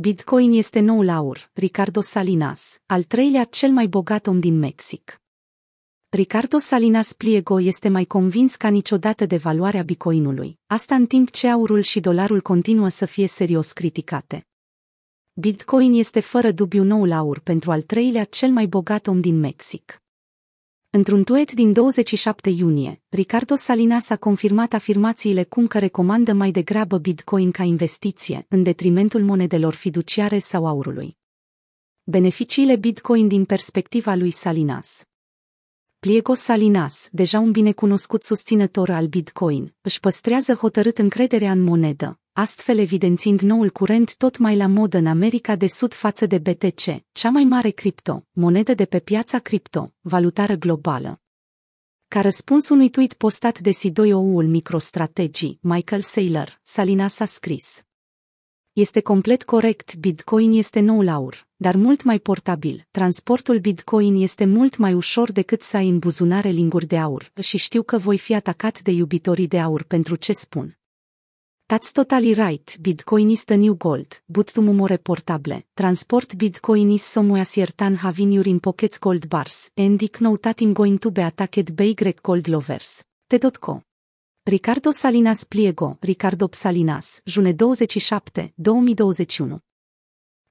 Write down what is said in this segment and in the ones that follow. Bitcoin este noul aur, Ricardo Salinas, al treilea cel mai bogat om din Mexic. Ricardo Salinas Pliego este mai convins ca niciodată de valoarea Bitcoinului, asta în timp ce aurul și dolarul continuă să fie serios criticate. Bitcoin este fără dubiu noul aur pentru al treilea cel mai bogat om din Mexic. Într-un tweet din 27 iunie, Ricardo Salinas a confirmat afirmațiile cum că recomandă mai degrabă Bitcoin ca investiție, în detrimentul monedelor fiduciare sau aurului. Beneficiile Bitcoin din perspectiva lui Salinas. Pliego Salinas, deja un binecunoscut susținător al Bitcoin, își păstrează hotărât încrederea în monedă, astfel evidențiind noul curent tot mai la modă în America de Sud față de BTC, cea mai mare monedă de pe piața cripto-valutară globală. Ca răspuns unui tweet postat de CEO-ul MicroStrategy, Michael Saylor, Salinas a scris: "Este complet corect, Bitcoin este noul aur, dar mult mai portabil. Transportul Bitcoin este mult mai ușor decât să ai în buzunare linguri de aur și știu că voi fi atacat de iubitorii de aur pentru ce spun. That's totally right, Bitcoin is the new gold, but to more portable. Transport Bitcoin is somewhere certain having your in pockets gold bars, and I know that I'm going to be attacked by gold lovers. T.co. Ricardo Salinas Pliego, Ricardo Salinas, june 27, 2021.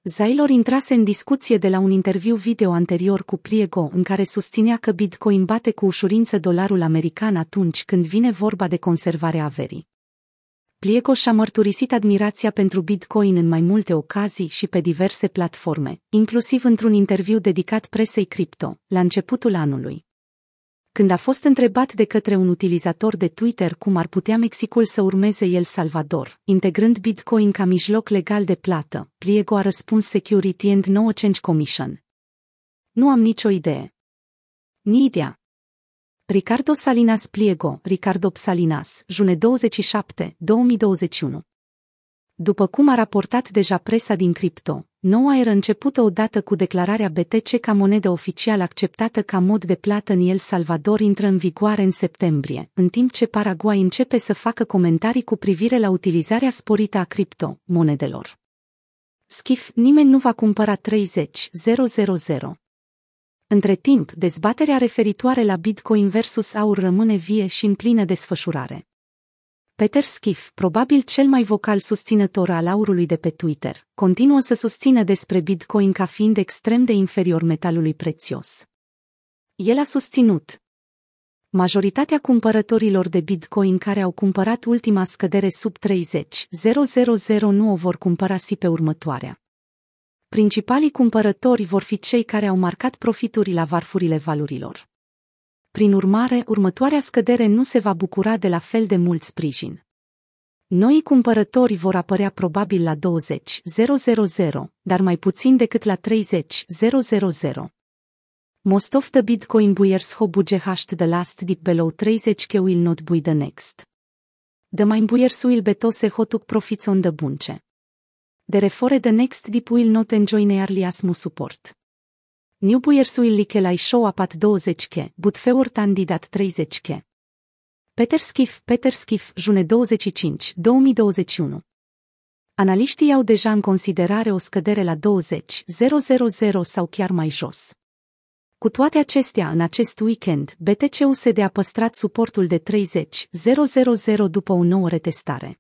Saylor intrase în discuție de la un interviu video anterior cu Pliego în care susținea că Bitcoin bate cu ușurință dolarul american atunci când vine vorba de conservarea averii. Pliego și-a mărturisit admirația pentru Bitcoin în mai multe ocazii și pe diverse platforme, inclusiv într-un interviu dedicat presei cripto, la începutul anului. Când a fost întrebat de către un utilizator de Twitter cum ar putea Mexicul să urmeze El Salvador, integrând Bitcoin ca mijloc legal de plată, Pliego a răspuns Security and No Change Commission. Nu am nicio idee. Ni idea. Ricardo Salinas Pliego, Ricardo Salinas, june 27, 2021. După cum a raportat deja presa din cripto, noua eră începută odată cu declararea BTC ca monedă oficial acceptată ca mod de plată în El Salvador intră în vigoare în septembrie, în timp ce Paraguay începe să facă comentarii cu privire la utilizarea sporită a cripto-monedelor. Schiff, nimeni nu va cumpăra 30.000. Între timp, dezbaterea referitoare la Bitcoin versus aur rămâne vie și în plină desfășurare. Peter Schiff, probabil cel mai vocal susținător al aurului de pe Twitter, continuă să susțină despre Bitcoin ca fiind extrem de inferior metalului prețios. El a susținut: majoritatea cumpărătorilor de Bitcoin care au cumpărat ultima scădere sub 30.000 nu o vor cumpăra și pe următoarea. Principalii cumpărători vor fi cei care au marcat profituri la vârfurile valurilor. Prin urmare, următoarea scădere nu se va bucura de la fel de mult sprijin. Noii cumpărători vor apărea probabil la 20.000, dar mai puțin decât la 30.000. Most of the Bitcoin buyers who bought the last dip below 30k will not buy the next. The main buyers will be those who took profits on the bunche. Therefore the next dip will not enjoy nearly as much support. New buyers will likely show up at 20k, but fewer than did at 30k. Peter Schiff, june 25, 2021. Analiștii iau deja în considerare o scădere la 20.000 sau chiar mai jos. Cu toate acestea, în acest weekend, BTC-USD a păstrat suportul de 30.000 după o nouă retestare.